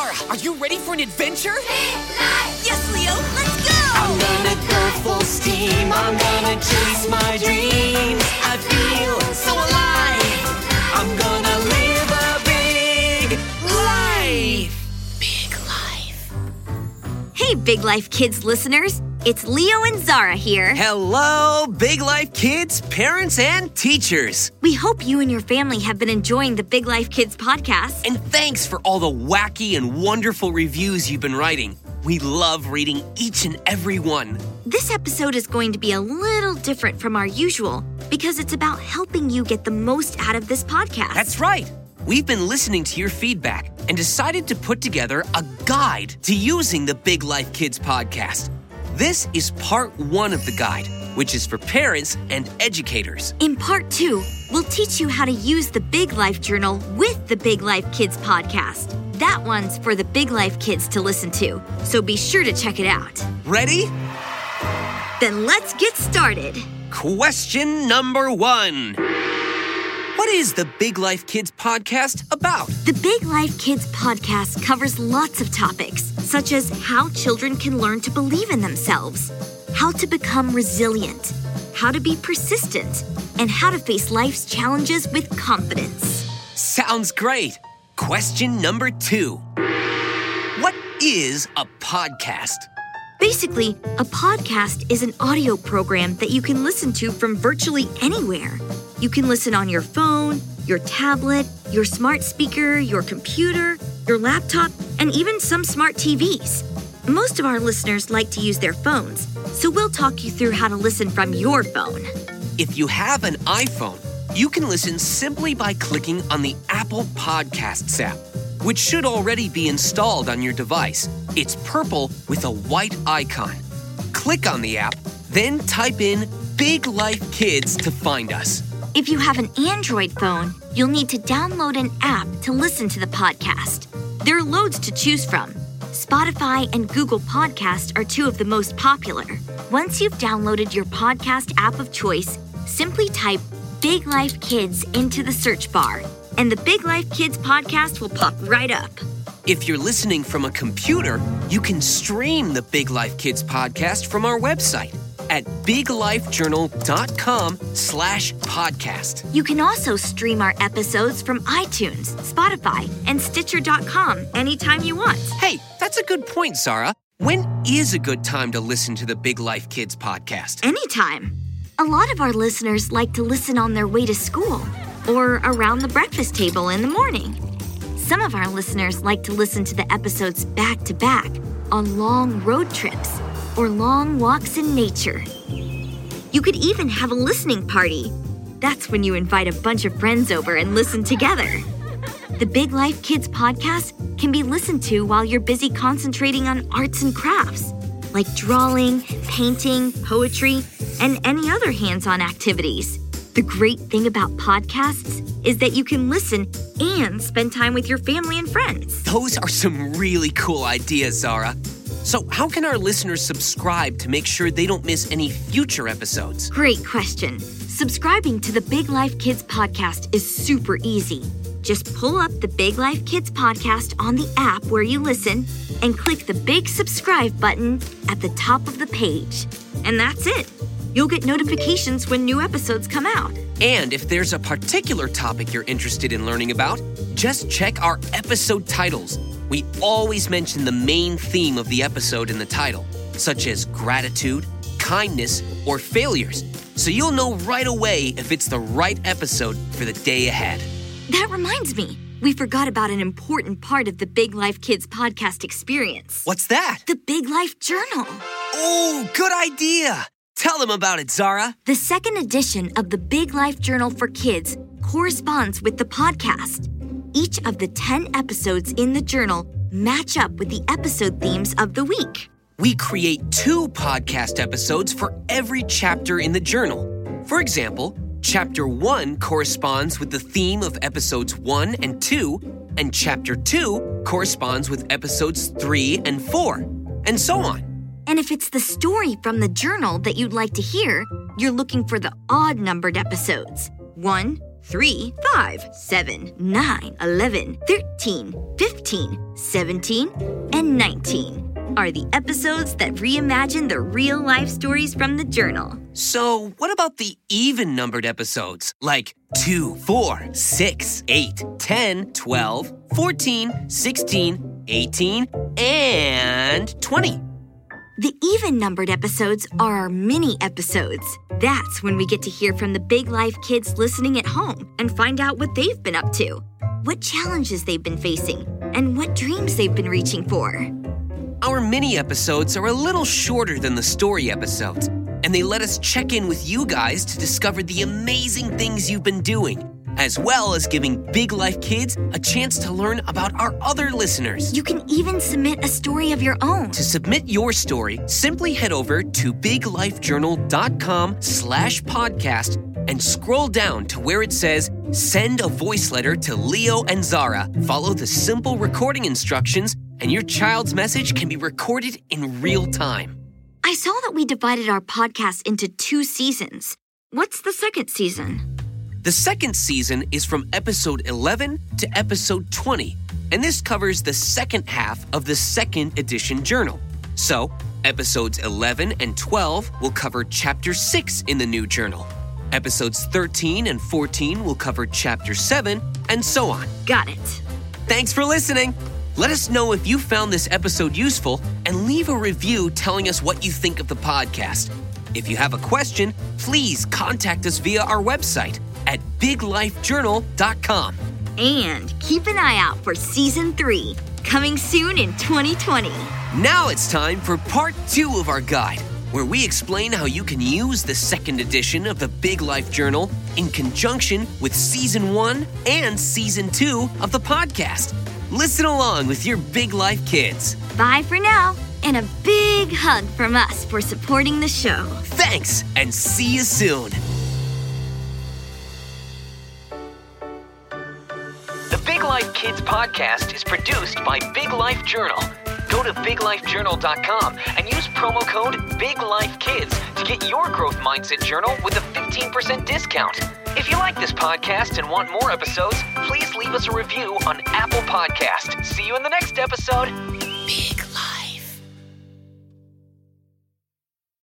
Zara, are you ready for an adventure? Big Life! Yes, Leo, let's go! I'm gonna go full steam. I'm gonna chase my dreams. I feel so alive. I'm gonna live a big life. Big Life. Hey, Big Life Kids listeners. It's Leo and Zara here. Hello, Big Life Kids, parents, and teachers. We hope you and your family have been enjoying the Big Life Kids podcast. And thanks for all the wacky and wonderful reviews you've been writing. We love reading each and every one. This episode is going to be a little different from our usual because it's about helping you get the most out of this podcast. That's right. We've been listening to your feedback and decided to put together a guide to using the Big Life Kids podcast. This is part one of the guide, which is for parents and educators. In part two, we'll teach you how to use the Big Life Journal with the Big Life Kids podcast. That one's for the Big Life Kids to listen to, so be sure to check it out. Ready? Then let's get started. Question number one. What is the Big Life Kids podcast about? The Big Life Kids podcast covers lots of topics, such as how children can learn to believe in themselves, how to become resilient, how to be persistent, and how to face life's challenges with confidence. Sounds great. Question number two. What is a podcast? Basically, a podcast is an audio program that you can listen to from virtually anywhere. You can listen on your phone, your tablet, your smart speaker, your computer, your laptop, and even some smart TVs. Most of our listeners like to use their phones, so we'll talk you through how to listen from your phone. If you have an iPhone, you can listen simply by clicking on the Apple Podcasts app, which should already be installed on your device. It's purple with a white icon. Click on the app, then type in Big Life Kids to find us. If you have an Android phone, you'll need to download an app to listen to the podcast. There are loads to choose from. Spotify and Google Podcasts are two of the most popular. Once you've downloaded your podcast app of choice, simply type Big Life Kids into the search bar, and the Big Life Kids podcast will pop right up. If you're listening from a computer, you can stream the Big Life Kids podcast from our website at BigLifeJournal.com/podcast. You can also stream our episodes from iTunes, Spotify, and Stitcher.com anytime you want. Hey, that's a good point, Zara. When is a good time to listen to the Big Life Kids podcast? Anytime. A lot of our listeners like to listen on their way to school, or around the breakfast table in the morning. Some of our listeners like to listen to the episodes back-to-back on long road trips or long walks in nature. You could even have a listening party. That's when you invite a bunch of friends over and listen together. The Big Life Kids podcast can be listened to while you're busy concentrating on arts and crafts, like drawing, painting, poetry, and any other hands-on activities. The great thing about podcasts is that you can listen and spend time with your family and friends. Those are some really cool ideas, Zara. So how can our listeners subscribe to make sure they don't miss any future episodes? Great question. Subscribing to the Big Life Kids podcast is super easy. Just pull up the Big Life Kids podcast on the app where you listen and click the big subscribe button at the top of the page. And that's it. You'll get notifications when new episodes come out. And if there's a particular topic you're interested in learning about, just check our episode titles. We always mention the main theme of the episode in the title, such as gratitude, kindness, or failures, so you'll know right away if it's the right episode for the day ahead. That reminds me. We forgot about an important part of the Big Life Kids podcast experience. What's that? The Big Life Journal. Oh, good idea. Tell them about it, Zara. The second edition of the Big Life Journal for Kids corresponds with the podcast. Each of the 10 episodes in the journal match up with the episode themes of the week. We create two podcast episodes for every chapter in the journal. For example, Chapter 1 corresponds with the theme of Episodes 1 and 2, and Chapter 2 corresponds with Episodes 3 and 4, and so on. And if it's the story from the journal that you'd like to hear, you're looking for the odd-numbered episodes, 1, 3, 5, 7, 9, 11, 13, 15, 17, and 19 are the episodes that reimagine the real-life stories from the journal. So what about the even-numbered episodes, like 2, 4, 6, 8, 10, 12, 14, 16, 18, and 20? The even-numbered episodes are our mini-episodes. That's when we get to hear from the Big Life kids listening at home and find out what they've been up to, what challenges they've been facing, and what dreams they've been reaching for. Our mini-episodes are a little shorter than the story episodes, and they let us check in with you guys to discover the amazing things you've been doing, as well as giving Big Life Kids a chance to learn about our other listeners. You can even submit a story of your own. To submit your story, simply head over to BigLifeJournal.com/podcast and scroll down to where it says, "Send a voice letter to Leo and Zara." Follow the simple recording instructions, and your child's message can be recorded in real time. I saw that we divided our podcast into 2 seasons. What's the second season? The second season is from episode 11 to episode 20, and this covers the second half of the second edition journal. So, episodes 11 and 12 will cover chapter 6 in the new journal. Episodes 13 and 14 will cover chapter 7, and so on. Got it. Thanks for listening. Let us know if you found this episode useful and leave a review telling us what you think of the podcast. If you have a question, please contact us via our website at BigLifeJournal.com. And keep an eye out for Season 3, coming soon in 2020. Now it's time for Part 2 of our guide, where we explain how you can use the second edition of the Big Life Journal in conjunction with Season 1 and Season 2 of the podcast. Listen along with your Big Life kids. Bye for now, and a big hug from us for supporting the show. Thanks, and see you soon. Kids podcast is produced by Big Life Journal. Go to BigLifeJournal.com and use promo code BigLifeKids to get your growth mindset journal with a 15% discount. If you like this podcast and want more episodes, please leave us a review on Apple Podcasts. See you in the next episode. Big